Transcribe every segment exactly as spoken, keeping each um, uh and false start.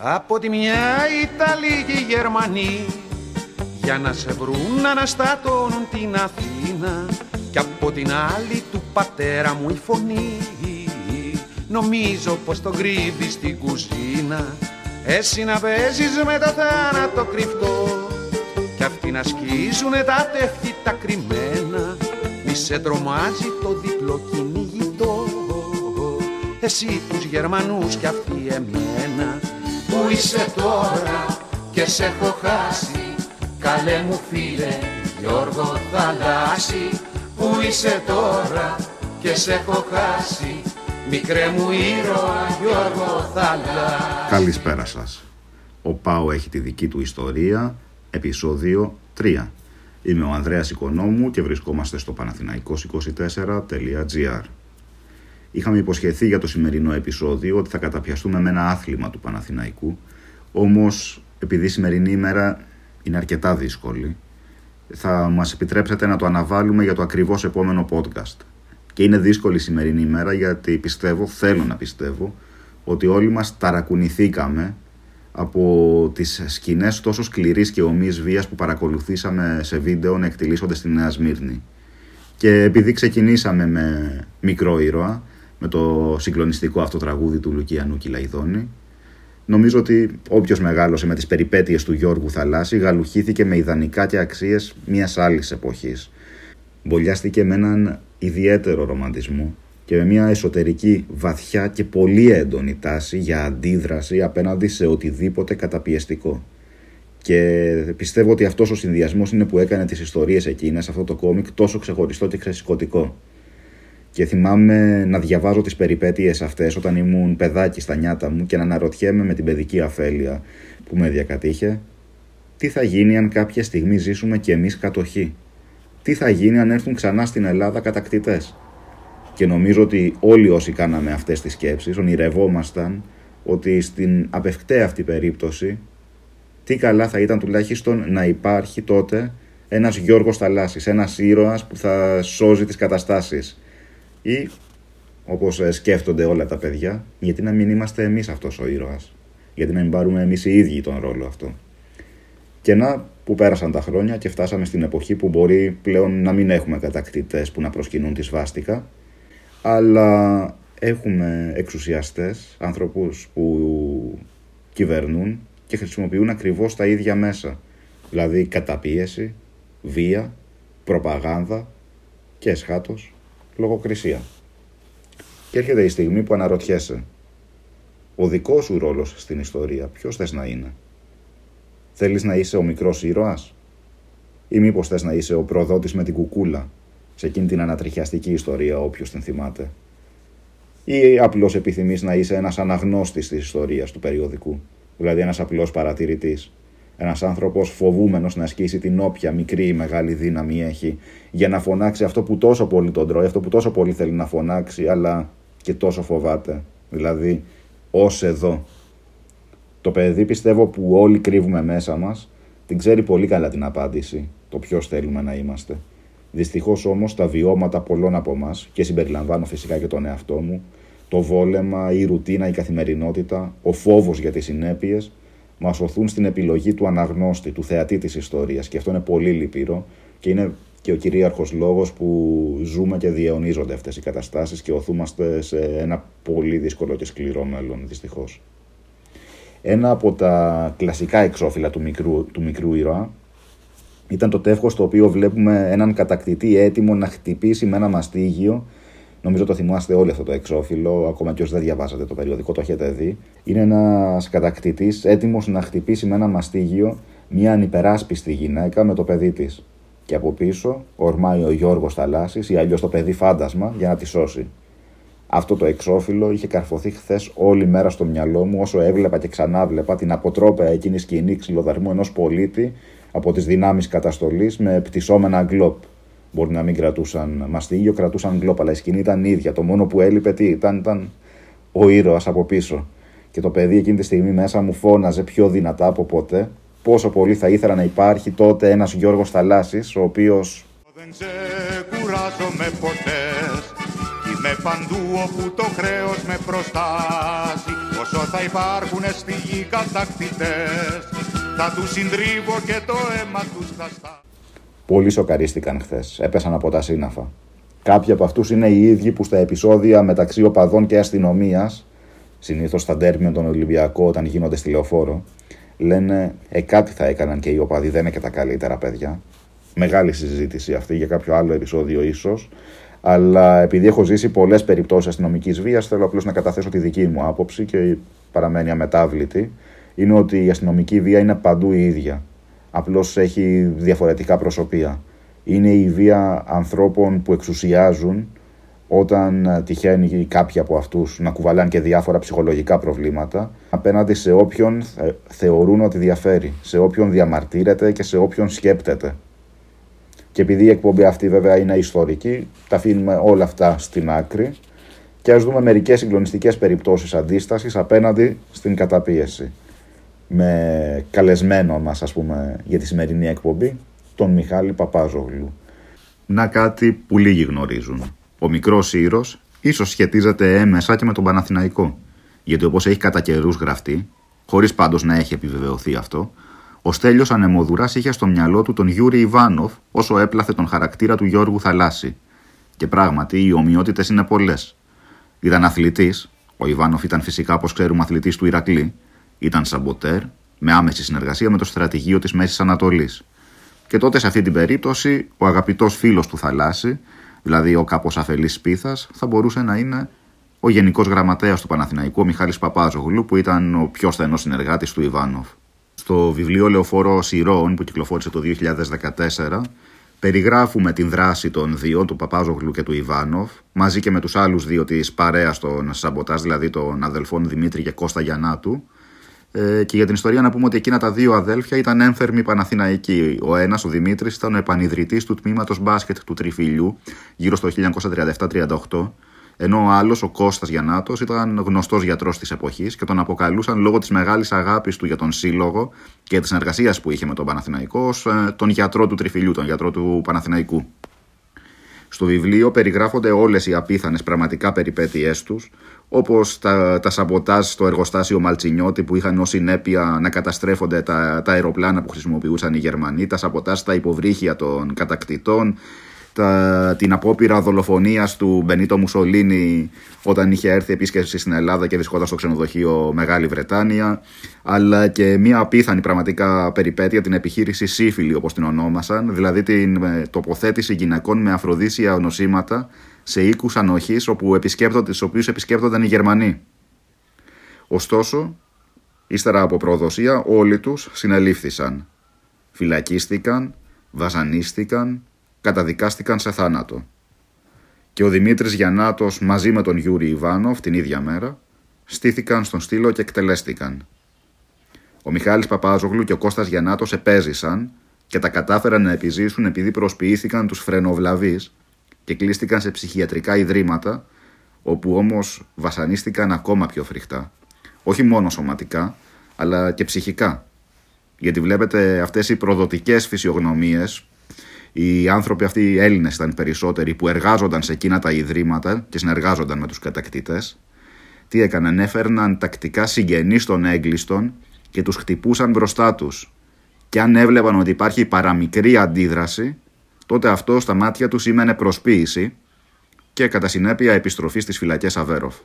Από τη μια Ιταλοί και οι Γερμανοί για να σε βρουν να αναστατώνουν την Αθήνα, κι από την άλλη του πατέρα μου η φωνή. Νομίζω πως τον κρύβει στην κουζίνα, εσύ να παίζεις με τα θάνατο κρυφτό, κι αυτοί να σκίζουνε τα τεύχη τα κρυμμένα, μη σε τρομάζει το διπλό κυνηγητό. Εσύ τους Γερμανούς κι αυτοί εμένα. Πού είσαι τώρα και σε έχω χάσει, καλέ μου φίλε Γιώργο Θαλάσσι. Πού είσαι τώρα και σε έχω χάσει, μικρέ μου ήρωα Γιώργο Θαλάσσι. Καλησπέρα σας. Ο ΠΑΟ έχει τη δική του ιστορία, επεισόδιο τρία. Είμαι ο Ανδρέας Οικονόμου και βρισκόμαστε στο Παναθηναϊκός είκοσι τέσσερα τελεία τζι άρ. Είχαμε υποσχεθεί για το σημερινό επεισόδιο ότι θα καταπιαστούμε με ένα άθλημα του Παναθηναϊκού, όμως επειδή η σημερινή ημέρα είναι αρκετά δύσκολη, θα μας επιτρέψετε να το αναβάλουμε για το ακριβώς επόμενο podcast. Και είναι δύσκολη η σημερινή ημέρα γιατί πιστεύω, θέλω να πιστεύω, ότι όλοι μας ταρακουνηθήκαμε από τις σκηνές τόσο σκληρής και ομοίης βίας που παρακολουθήσαμε σε βίντεο να εκτυλίσσονται στη Νέα Σμύρνη. Και επειδή ξεκινήσαμε με μικρό ήρωα, με το συγκλονιστικό αυτό τραγούδι του Λουκιανού Κυλαϊδόνη, νομίζω ότι όποιος μεγάλωσε με τις περιπέτειες του Γιώργου Θαλάσσι γαλουχήθηκε με ιδανικά και αξίες μιας άλλης εποχής. Μπολιάστηκε με έναν ιδιαίτερο ρομαντισμό και με μια εσωτερική βαθιά και πολύ έντονη τάση για αντίδραση απέναντι σε οτιδήποτε καταπιεστικό. Και πιστεύω ότι αυτός ο συνδυασμός είναι που έκανε τις ιστορίες εκείνες, αυτό το κόμικ, τόσο ξεχωριστό και ξεσηκωτικό. Και θυμάμαι να διαβάζω τις περιπέτειες αυτές όταν ήμουν παιδάκι στα νιάτα μου και να αναρωτιέμαι με την παιδική αφέλεια που με διακατήχε, τι θα γίνει αν κάποια στιγμή ζήσουμε κι εμείς κατοχή. Τι θα γίνει αν έρθουν ξανά στην Ελλάδα κατακτητές. Και νομίζω ότι όλοι όσοι κάναμε αυτές τις σκέψεις ονειρευόμασταν ότι στην απευκταία αυτή περίπτωση τι καλά θα ήταν τουλάχιστον να υπάρχει τότε ένας Γιώργος Θαλάσσης, ένας ήρωας που θα σώζει τις καταστάσεις. Ή, όπως σκέφτονται όλα τα παιδιά, γιατί να μην είμαστε εμείς αυτός ο ήρωας. Γιατί να μην πάρουμε εμείς οι ίδιοι τον ρόλο αυτό. Και να που πέρασαν τα χρόνια και φτάσαμε στην εποχή που μπορεί πλέον να μην έχουμε κατακτητές που να προσκυνούν τη σβάστηκα, αλλά έχουμε εξουσιαστές, ανθρώπους που κυβερνούν και χρησιμοποιούν ακριβώς τα ίδια μέσα. Δηλαδή καταπίεση, βία, προπαγάνδα και εσχάτως λογοκρισία. Και έρχεται η στιγμή που αναρωτιέσαι, ο δικός σου ρόλος στην ιστορία ποιος θες να είναι? Θέλεις να είσαι ο μικρός ήρωας? Ή μήπως θες να είσαι ο προδότης με την κουκούλα, σε εκείνη την ανατριχιαστική ιστορία όποιος την θυμάται? Ή απλώς επιθυμείς να είσαι ένας αναγνώστης της ιστορίας του περιοδικού, δηλαδή ένας απλός παρατηρητής, ένας άνθρωπος φοβούμενος να ασκήσει την όποια μικρή ή μεγάλη δύναμη έχει για να φωνάξει αυτό που τόσο πολύ τον τρώει, αυτό που τόσο πολύ θέλει να φωνάξει, αλλά και τόσο φοβάται. Δηλαδή, ως εδώ. Το παιδί, πιστεύω, που όλοι κρύβουμε μέσα μας, την ξέρει πολύ καλά την απάντηση, το ποιος θέλουμε να είμαστε. Δυστυχώς όμως τα βιώματα πολλών από εμάς, και συμπεριλαμβάνω φυσικά και τον εαυτό μου, το βόλεμα, η ρουτίνα, η καθημερινότητα, ο φόβος για τις συνέπειες, μας οθούν στην επιλογή του αναγνώστη, του θεατή της ιστορίας. Και αυτό είναι πολύ λυπηρό και είναι και ο κυρίαρχος λόγος που ζούμε και διαιωνίζονται αυτές οι καταστάσεις και οθούμαστε σε ένα πολύ δύσκολο και σκληρό μέλλον, δυστυχώς. Ένα από τα κλασικά εξώφυλλα του μικρού, του μικρού ήρωα ήταν το τεύχος στο οποίο βλέπουμε έναν κατακτητή έτοιμο να χτυπήσει με ένα μαστίγιο. Νομίζω το θυμάστε όλοι αυτό το εξώφυλλο, ακόμα και όσοι δεν διαβάσατε το περιοδικό, το έχετε δει. Είναι ένας κατακτητής έτοιμος να χτυπήσει με ένα μαστίγιο μια ανυπεράσπιστη γυναίκα με το παιδί της. Και από πίσω ορμάει ο Γιώργος Θαλάσσης ή αλλιώς το παιδί φάντασμα για να τη σώσει. Αυτό το εξώφυλλο είχε καρφωθεί χθες όλη μέρα στο μυαλό μου όσο έβλεπα και ξανάβλεπα την αποτρόπαια εκείνη σκηνή ξυλοδαρμού ενός πολίτη από τις δυνάμεις καταστολής με πτυσσόμενα γκλόπ. Μπορεί να μην κρατούσαν μαστίγιο, κρατούσαν γκλόπ, αλλά η σκηνή ήταν ίδια. Το μόνο που έλειπε τι ήταν, ήταν ο ήρωας από πίσω. Και το παιδί εκείνη τη στιγμή μέσα μου φώναζε πιο δυνατά από ποτέ πόσο πολύ θα ήθελα να υπάρχει τότε ένας Γιώργος Θαλάσσης, ο οποίος. Δεν ξεκουράζομαι ποτέ. Είμαι παντού όπου το χρέος με προστάζει. Όσο θα υπάρχουνε στη γη κατακτητές, θα τους συντρίβω και το αίμα τους θα στά. Πολλοί σοκαρίστηκαν χθες, έπεσαν από τα σύννεφα. Κάποιοι από αυτούς είναι οι ίδιοι που στα επεισόδια μεταξύ οπαδών και αστυνομίας, συνήθως στα ντέρμπι με τον Ολυμπιακό όταν γίνονται στη Λεωφόρο, λένε «Ε, κάτι θα έκαναν και οι οπαδοί, δεν είναι και τα καλύτερα παιδιά». Μεγάλη συζήτηση αυτή για κάποιο άλλο επεισόδιο ίσως, αλλά επειδή έχω ζήσει πολλές περιπτώσεις αστυνομικής βίας, θέλω απλώς να καταθέσω τη δική μου άποψη και παραμένει αμετάβλητη. Είναι ότι η αστυνομική βία είναι παντού η ίδια. Απλώς έχει διαφορετικά προσωπία. Είναι η βία ανθρώπων που εξουσιάζουν όταν τυχαίνει κάποιοι από αυτούς να κουβαλάνε και διάφορα ψυχολογικά προβλήματα απέναντι σε όποιον θεωρούν ότι διαφέρει, σε όποιον διαμαρτύρεται και σε όποιον σκέπτεται. Και επειδή η εκπομπή αυτή βέβαια είναι ιστορική, τα αφήνουμε όλα αυτά στην άκρη και ας δούμε μερικές συγκλονιστικές περιπτώσεις αντίστασης απέναντι στην καταπίεση. Με καλεσμένο μας, ας πούμε, για τη σημερινή εκπομπή, τον Μιχάλη Παπάζογλου. Να κάτι που λίγοι γνωρίζουν. Ο μικρός ήρωας ίσως σχετίζεται έμεσα και με τον Παναθηναϊκό. Γιατί όπως έχει κατά καιρούς γραφτεί, χωρίς πάντως να έχει επιβεβαιωθεί αυτό, ο Στέλιος Ανεμοδουράς είχε στο μυαλό του τον Γιούρι Ιβάνοφ όσο έπλαθε τον χαρακτήρα του Γιώργου Θαλάσσι. Και πράγματι οι ομοιότητες είναι πολλές. Ήταν αθλητής, ο Ιβάνοφ ήταν φυσικά, όπως ξέρουμε, αθλητής του Ηρακλή. Ήταν σαμποτέρ, με άμεση συνεργασία με το στρατηγείο της Μέσης Ανατολής. Και τότε σε αυτή την περίπτωση ο αγαπητός φίλος του Θαλάσσι, δηλαδή ο κάπως αφελής Σπίθας, θα μπορούσε να είναι ο γενικός γραμματέας του Παναθηναϊκού, ο Μιχάλης Παπάζογλου, που ήταν ο πιο στενός συνεργάτης του Ιβάνοφ. Στο βιβλίο Λεωφόρος Ηρώων, που κυκλοφόρησε το δύο χιλιάδες δεκατέσσερα, περιγράφουμε την δράση των δύο, του Παπάζογλου και του Ιβάνοφ, μαζί και με τους άλλους δύο της παρέας των σαμποτάζ, δηλαδή των αδελφών Δημήτρη και Κώστα Γιαννάτου. Και για την ιστορία να πούμε ότι εκείνα τα δύο αδέλφια ήταν ένθερμοι Παναθηναϊκοί. Ο ένας, ο Δημήτρης, ήταν ο επανιδρυτής του τμήματος μπάσκετ του Τριφυλιού γύρω στο χίλια εννιακόσια τριάντα επτά τριάντα οκτώ, ενώ ο άλλος, ο Κώστας Γιαννάτος, ήταν γνωστός γιατρός της εποχής και τον αποκαλούσαν λόγω της μεγάλης αγάπης του για τον σύλλογο και της συνεργασίας που είχε με τον Παναθηναϊκό τον γιατρό του Τριφυλιού, τον γιατρό του Παναθηναϊκού. Στο βιβλίο περιγράφονται όλες οι απίθανες πραγματικά περιπέτειές τους, όπως τα, τα σαμποτάζ στο εργοστάσιο Μαλτσινιώτη που είχαν ως συνέπεια να καταστρέφονται τα, τα αεροπλάνα που χρησιμοποιούσαν οι Γερμανοί, τα σαμποτάζ στα υποβρύχια των κατακτητών, τα, την απόπειρα δολοφονίας του Μπενίτο Μουσολίνι όταν είχε έρθει επίσκεψη στην Ελλάδα και βρισκόταν στο ξενοδοχείο Μεγάλη Βρετανία, αλλά και μια απίθανη πραγματικά περιπέτεια, την επιχείρηση Σύφιλη όπως την ονόμασαν, δηλαδή την τοποθέτηση γυναικών με αφροδίσια νοσήματα σε οίκους ανοχής όπου τους οποίους επισκέπτονταν οι Γερμανοί. Ωστόσο, ύστερα από προδοσία, όλοι τους συνελήφθησαν. Φυλακίστηκαν, βασανίστηκαν, καταδικάστηκαν σε θάνατο. Και ο Δημήτρης Γιαννάτος μαζί με τον Γιούρι Ιβάνοφ την ίδια μέρα στήθηκαν στον στήλο και εκτελέστηκαν. Ο Μιχάλης Παπάζογλου και ο Κώστας Γιαννάτος επέζησαν και τα κατάφεραν να επιζήσουν επειδή προσποιήθηκαν τους φρενοβλαβείς και κλείστηκαν σε ψυχιατρικά ιδρύματα, όπου όμως βασανίστηκαν ακόμα πιο φρικτά. Όχι μόνο σωματικά, αλλά και ψυχικά. Γιατί βλέπετε αυτές οι προδοτικές φυσιογνωμίες, οι άνθρωποι αυτοί, οι Έλληνες ήταν περισσότεροι, που εργάζονταν σε εκείνα τα ιδρύματα και συνεργάζονταν με τους κατακτητές, τι έκαναν, έφερναν τακτικά συγγενείς των έγκλειστων και τους χτυπούσαν μπροστά τους. Και αν έβλεπαν ότι υπάρχει παραμικρή αντίδραση, τότε αυτό στα μάτια του σήμαινε προσποίηση και κατά συνέπεια επιστροφή στις φυλακές Αβέροφ.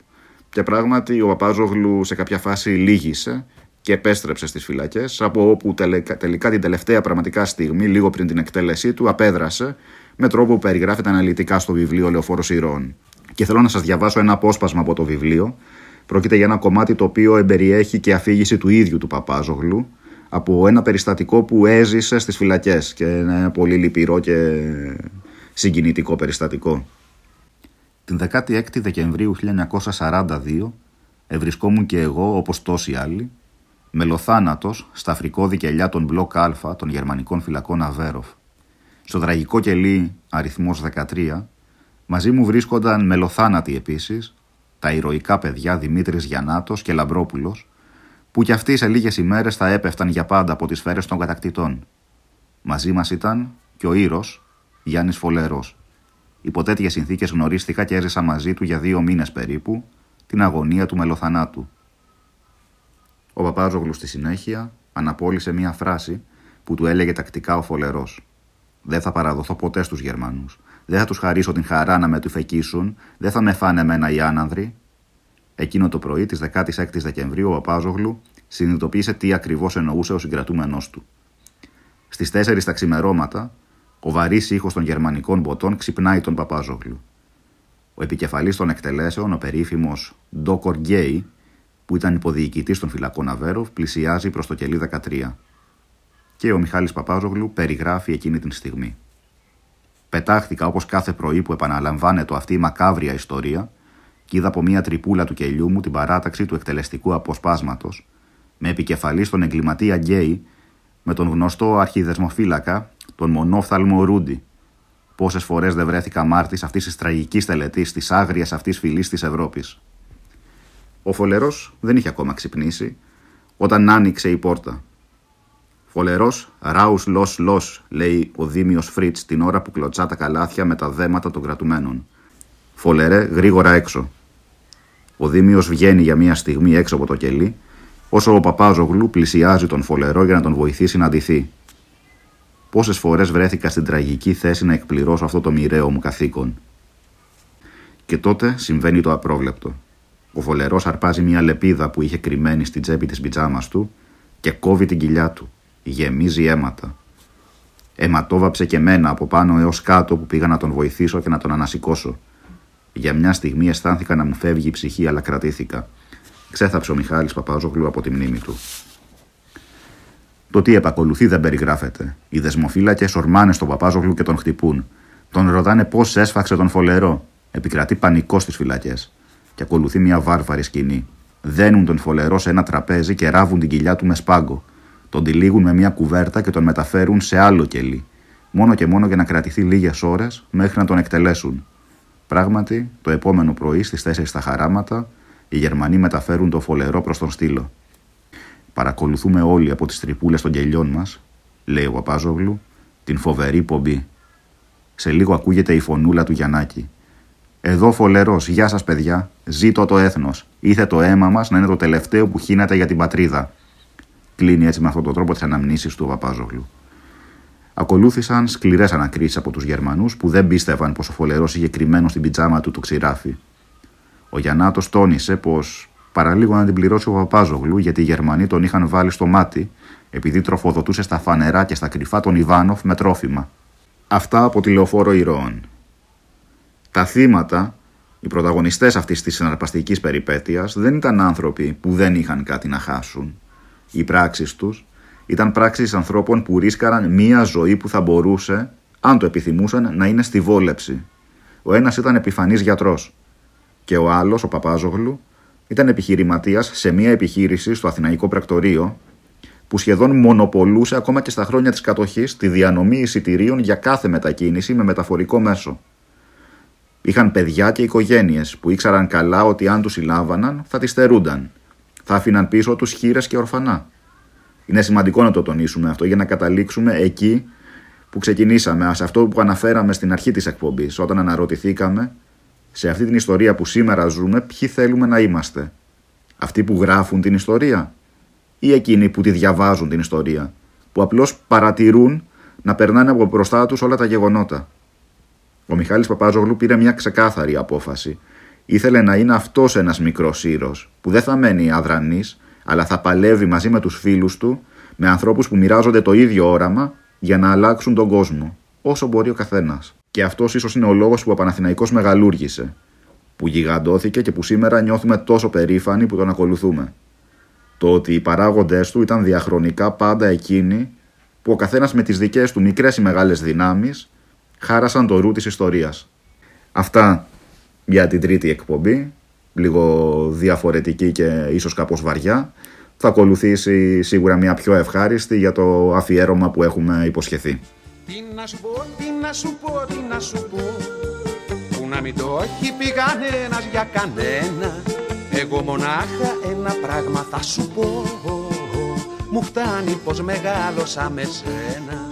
Και πράγματι ο Παπάζογλου σε κάποια φάση λύγησε και επέστρεψε στις φυλακές, από όπου τελεκα, τελικά την τελευταία πραγματικά στιγμή, λίγο πριν την εκτέλεσή του, απέδρασε με τρόπο που περιγράφεται αναλυτικά στο βιβλίο Λεωφόρος Ηρώων. Και θέλω να σας διαβάσω ένα απόσπασμα από το βιβλίο. Πρόκειται για ένα κομμάτι το οποίο εμπεριέχει και αφήγηση του ίδιου του Παπάζογλου από ένα περιστατικό που έζησε στις φυλακές, και ένα πολύ λυπηρό και συγκινητικό περιστατικό. Την δεκάτη έκτη Δεκεμβρίου χίλια εννιακόσια σαράντα δύο ευρισκόμουν και εγώ, όπως τόσοι άλλοι, μελοθάνατος στα φρικώδη κελιά των μπλοκ Α των γερμανικών φυλακών Αβέροφ. Στο τραγικό κελί αριθμός δεκατρία μαζί μου βρίσκονταν μελοθάνατοι επίσης τα ηρωικά παιδιά Δημήτρης Γιαννάτος και Λαμπρόπουλος, που κι αυτοί σε λίγες ημέρες θα έπεφταν για πάντα από τις σφαίρες των κατακτητών. Μαζί μας ήταν και ο ήρωας Γιάννης Φωλερός. Υπό τέτοιες συνθήκες γνωρίστηκα και έζησα μαζί του για δύο μήνες περίπου την αγωνία του μελοθανάτου. Ο Παπάζογλου στη συνέχεια αναπόλυσε μία φράση που του έλεγε τακτικά ο Φωλερός. «Δεν θα παραδοθώ ποτέ στους Γερμανούς. Δεν θα τους χαρίσω την χαρά να με του φεκίσουν. Δεν θα με φάνε εμένα οι άνανδροι». Εκείνο το πρωί της δεκάτης έκτης Δεκεμβρίου ο Παπάζογλου συνειδητοποίησε τι ακριβώς εννοούσε ο συγκρατούμενός του. Στις τέσσερις τα ξημερώματα, ο βαρύς ήχος των γερμανικών μποτών ξυπνάει τον Παπάζογλου. Ο επικεφαλής των εκτελέσεων, ο περίφημος Ντοκτορ Γκέι, που ήταν υποδιοικητής των φυλακών Αβέροφ, πλησιάζει προς το κελί δεκατρία. Και ο Μιχάλης Παπάζογλου περιγράφει εκείνη την στιγμή. «Πετάχθηκα όπως κάθε πρωί που επαναλαμβάνεται αυτή η μακάβρια ιστορία και είδα από μια τρυπούλα του κελιού μου την παράταξη του εκτελεστικού αποσπάσματος με επικεφαλής τον εγκληματία Γκέι, με τον γνωστό αρχιδεσμοφύλακα, τον μονόφθαλμο Ρούντι. Πόσες φορές δεν βρέθηκα μάρτης αυτής της τραγικής τελετής, της άγριας αυτής φυλής της Ευρώπης». Ο Φωλερός δεν είχε ακόμα ξυπνήσει όταν άνοιξε η πόρτα. «Φωλερός, ράους λος λος», λέει ο δήμιος Φριτς την ώρα που κλωτσά τα καλάθια με τα δέματα των κρατουμένων. «Φωλερέ, γρήγορα έξω». Ο δήμιος βγαίνει για μία στιγμή έξω από το κελί, όσο ο Παπάζογλου πλησιάζει τον Φωλερό για να τον βοηθήσει να ντυθεί. «Πόσες φορές βρέθηκα στην τραγική θέση να εκπληρώσω αυτό το μοιραίο μου καθήκον». Και τότε συμβαίνει το απρόβλεπτο. Ο Φωλερός αρπάζει μια λεπίδα που είχε κρυμμένη στην τσέπη της πιτζάμας του και κόβει την κοιλιά του. Γεμίζει αίματα. Αιματόβαψε και μένα από πάνω έως κάτω που πήγα να τον βοηθήσω και να τον ανασηκώσω. Για μια στιγμή αισθάνθηκα να μου φεύγει η ψυχή, αλλά κρατήθηκα. Ξέθαψε ο Μιχάλης Παπάζογλου από τη μνήμη του. Το τι επακολουθεί δεν περιγράφεται. Οι δεσμοφύλακες ορμάνε στον Παπάζογλου και τον χτυπούν. Τον ρωτάνε πώς έσφαξε τον Φωλερό. Επικρατεί πανικός στις φυλακές. Και ακολουθεί μια βάρβαρη σκηνή. Δένουν τον Φωλερό σε ένα τραπέζι και ράβουν την κοιλιά του με σπάγκο. Τον τυλίγουν με μια κουβέρτα και τον μεταφέρουν σε άλλο κελί. Μόνο και μόνο για να κρατηθεί λίγες ώρες μέχρι να τον εκτελέσουν. Πράγματι, το επόμενο πρωί στις τέσσερις στα χαράματα, οι Γερμανοί μεταφέρουν τον Φωλερό προς τον Στήλο. «Παρακολουθούμε όλοι από τις τρυπούλες των κελιών μας», λέει ο Παπάζογλου, «την φοβερή πομπή. Σε λίγο ακούγεται η φωνούλα του Γιαννάκη. Εδώ Φωλερός, γεια σας παιδιά, ζήτω το έθνος. Ήθε το αίμα μας να είναι το τελευταίο που χύνεται για την πατρίδα». Κλείνει έτσι με αυτόν τον τρόπο τις αναμνήσεις του Παπάζογλου. Ακολούθησαν σκληρές ανακρίσεις από τους Γερμανούς που δεν πίστευαν πως ο Φωλερός είχε κρυμμένο στην πιτζάμα του το ξηράφι. Ο Γιαννάτος τόνισε πως παραλίγο να την πληρώσει ο Παπάζογλου, γιατί οι Γερμανοί τον είχαν βάλει στο μάτι επειδή τροφοδοτούσε στα φανερά και στα κρυφά τον Ιβάνοφ με τρόφιμα. Αυτά από τη Λεωφόρο Ηρώων. Τα θύματα, οι πρωταγωνιστές αυτής της συναρπαστικής περιπέτειας, δεν ήταν άνθρωποι που δεν είχαν κάτι να χάσουν. Οι πράξεις τους ήταν πράξεις ανθρώπων που ρίσκαραν μία ζωή που θα μπορούσε, αν το επιθυμούσαν, να είναι στη βόλεψη. Ο ένας ήταν επιφανής γιατρός και ο άλλος, ο Παπάζογλου, ήταν επιχειρηματίας σε μία επιχείρηση στο Αθηναϊκό Πρακτορείο που σχεδόν μονοπολούσε ακόμα και στα χρόνια της κατοχής τη διανομή εισιτηρίων για κάθε μετακίνηση με μεταφορικό μέσο. Είχαν παιδιά και οικογένειες που ήξεραν καλά ότι αν τους συλλάβαναν θα τις στερούνταν. Θα αφήναν πίσω τους χήρες και ορφανά. Είναι σημαντικό να το τονίσουμε αυτό για να καταλήξουμε εκεί που ξεκινήσαμε, σε αυτό που αναφέραμε στην αρχή της εκπομπής, όταν αναρωτηθήκαμε σε αυτή την ιστορία που σήμερα ζούμε ποιοι θέλουμε να είμαστε. Αυτοί που γράφουν την ιστορία ή εκείνοι που τη διαβάζουν την ιστορία, που απλώς παρατηρούν να περνάνε από μπροστά τους όλα τα γεγονότα. Ο Μιχάλης Παπάζογλου πήρε μια ξεκάθαρη απόφαση. Ήθελε να είναι αυτός ένας μικρός ήρωας που δεν θα μένει αδρανής, αλλά θα παλεύει μαζί με τους φίλους του, με ανθρώπους που μοιράζονται το ίδιο όραμα, για να αλλάξουν τον κόσμο, όσο μπορεί ο καθένας. Και αυτός ίσως είναι ο λόγος που ο Παναθηναϊκός μεγαλούργησε, που γιγαντώθηκε και που σήμερα νιώθουμε τόσο περήφανοι που τον ακολουθούμε. Το ότι οι παράγοντές του ήταν διαχρονικά πάντα εκείνοι που ο καθένας με τις δικές του μικρές ή μεγάλες δυνάμεις χάρασαν το ρου της ιστορίας. Αυτά για την τρίτη εκπομπή, λίγο διαφορετική και ίσως κάπως βαριά. Θα ακολουθήσει σίγουρα μια πιο ευχάριστη για το αφιέρωμα που έχουμε υποσχεθεί. Τι να σου πω, τι να σου πω, τι να σου πω, που να μην το έχει πει κανένας για κανένα. Εγώ μονάχα ένα πράγμα θα σου πω, μου φτάνει πως μεγάλωσα με σένα.